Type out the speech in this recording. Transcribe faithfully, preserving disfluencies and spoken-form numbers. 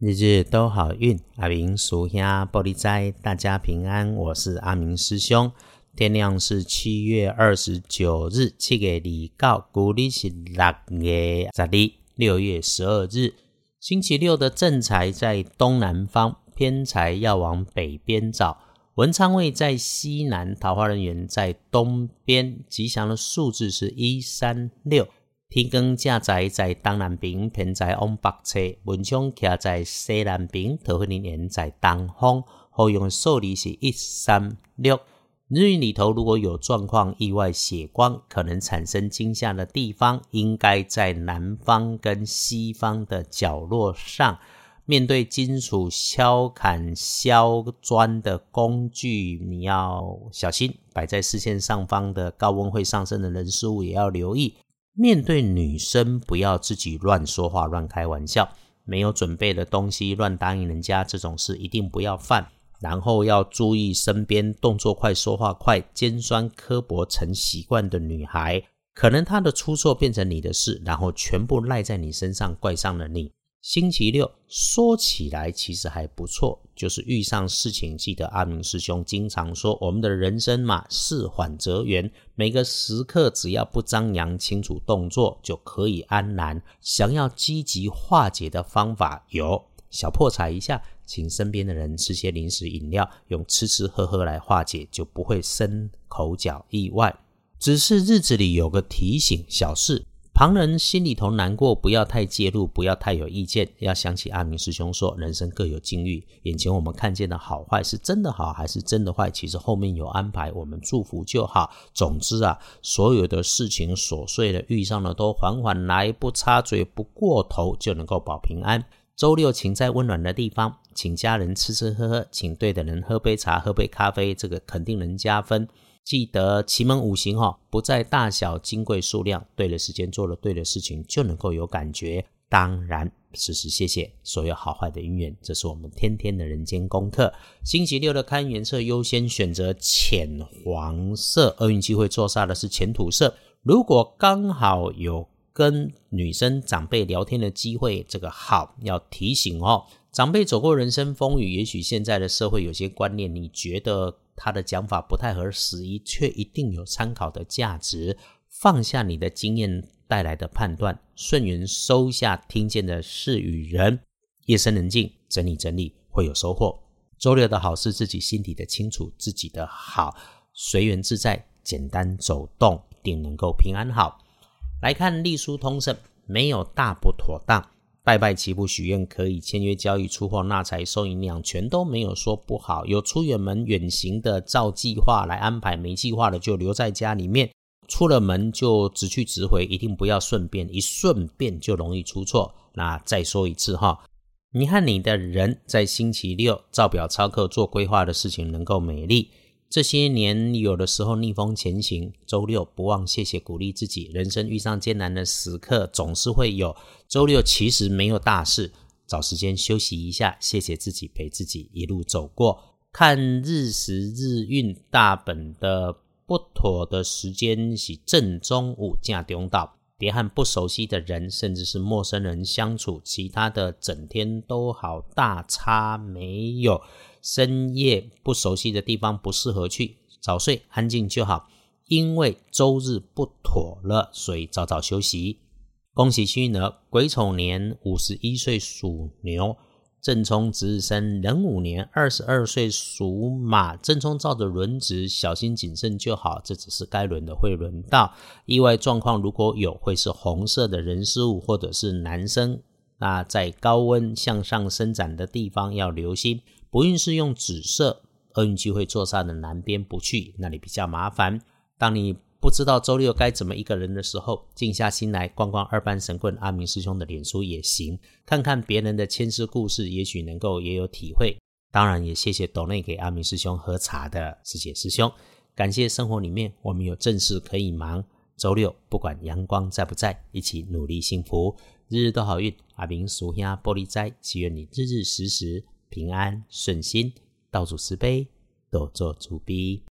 日日都好运，阿明叔兄玻璃斋，大家平安，我是阿明师兄。天亮是七月二十九日，七月二九，古历是六月十二，六月十二日。星期六的正财在东南方，偏财要往北边找。文昌位在西南，桃花人缘在东边，吉祥的数字是一三六。天光正财在东南边，偏财往北侧。文昌徛在西南边，桃花人缘在东方。好用的数字是一三六。日运里头如果有状况、意外、血光，可能产生惊吓的地方，应该在南方跟西方的角落上。面对金属削砍、削砖的工具，你要小心；摆在视线上方的高温会上升的人事物也要留意。面对女生，不要自己乱说话、乱开玩笑，没有准备的东西乱答应人家，这种事一定不要犯。然后要注意身边动作快、说话快、尖酸刻薄成习惯的女孩，可能她的出错变成你的事，然后全部赖在你身上，怪上了你。星期六说起来其实还不错，就是遇上事情，记得阿明师兄经常说，我们的人生嘛，事缓则圆，每个时刻只要不张扬，清楚动作就可以安然。想要积极化解的方法有：小破财一下，请身边的人吃些零食饮料，用吃吃喝喝来化解，就不会生口角意外。只是日子里有个提醒，小事旁人心里头难过，不要太介入，不要太有意见，要想起阿明师兄说，人生各有境遇，眼前我们看见的好坏是真的好还是真的坏，其实后面有安排，我们祝福就好。总之啊，所有的事情琐碎的遇上的都缓缓来，不插嘴不过头，就能够保平安。周六请在温暖的地方，请家人吃吃喝喝，请对的人喝杯茶喝杯咖啡，这个肯定能加分。记得奇门五行哦，不在大小金贵数量，对的时间做了对的事情就能够有感觉。当然时时谢谢所有好坏的姻缘，这是我们天天的人间功课。星期六的开运颜色优先选择浅黄色，厄运机会坐煞的是浅土色。如果刚好有跟女生长辈聊天的机会，这个好要提醒哦，长辈走过人生风雨，也许现在的社会有些观念你觉得他的讲法不太合时宜，却一定有参考的价值。放下你的经验带来的判断，顺缘收下听见的事与人。夜深人静，整理整理会有收获。周六的好是自己心底的清楚，自己的好随缘自在，简单走动，一定能够平安好。来看隶书通胜，没有大不妥当，拜拜祈福许愿可以，签约交易出货纳财收银两全都没有说不好。有出远门远行的照计划来安排，没计划的就留在家里面，出了门就直去直回，一定不要顺便，一顺便就容易出错。那再说一次哈，你和你的人在星期六照表操课做规划的事情能够美丽。这些年有的时候逆风前行，周六不忘谢谢鼓励自己，人生遇上艰难的时刻总是会有。周六其实没有大事，找时间休息一下，谢谢自己陪自己一路走过。看日时日运大本的不妥的时间是正中午正中道，别和不熟悉的人甚至是陌生人相处，其他的整天都好大差没有。深夜不熟悉的地方不适合去，早睡安静就好。因为周日不妥了，所以早早休息。恭喜幸运儿癸丑年五十一岁属牛，正冲值日生壬午年二十二岁属马，正冲照着轮值，小心谨慎就好，这只是该轮的会轮到。意外状况如果有，会是红色的人事物或者是男生，那在高温向上伸展的地方要留心。不运是用紫色，厄运机会坐煞的南边不去，那里比较麻烦。当你不知道周六该怎么一个人的时候，静下心来逛逛二班神棍阿明师兄的脸书也行，看看别人的千丝故事，也许能够也有体会。当然也谢谢斗内给阿明师兄喝茶的师姐师兄，感谢生活里面我们有正事可以忙。周六不管阳光在不在，一起努力幸福，日日都好运。阿明叔兄玻璃斋，祈愿你日日时时平安顺心，道主慈悲，多做主逼。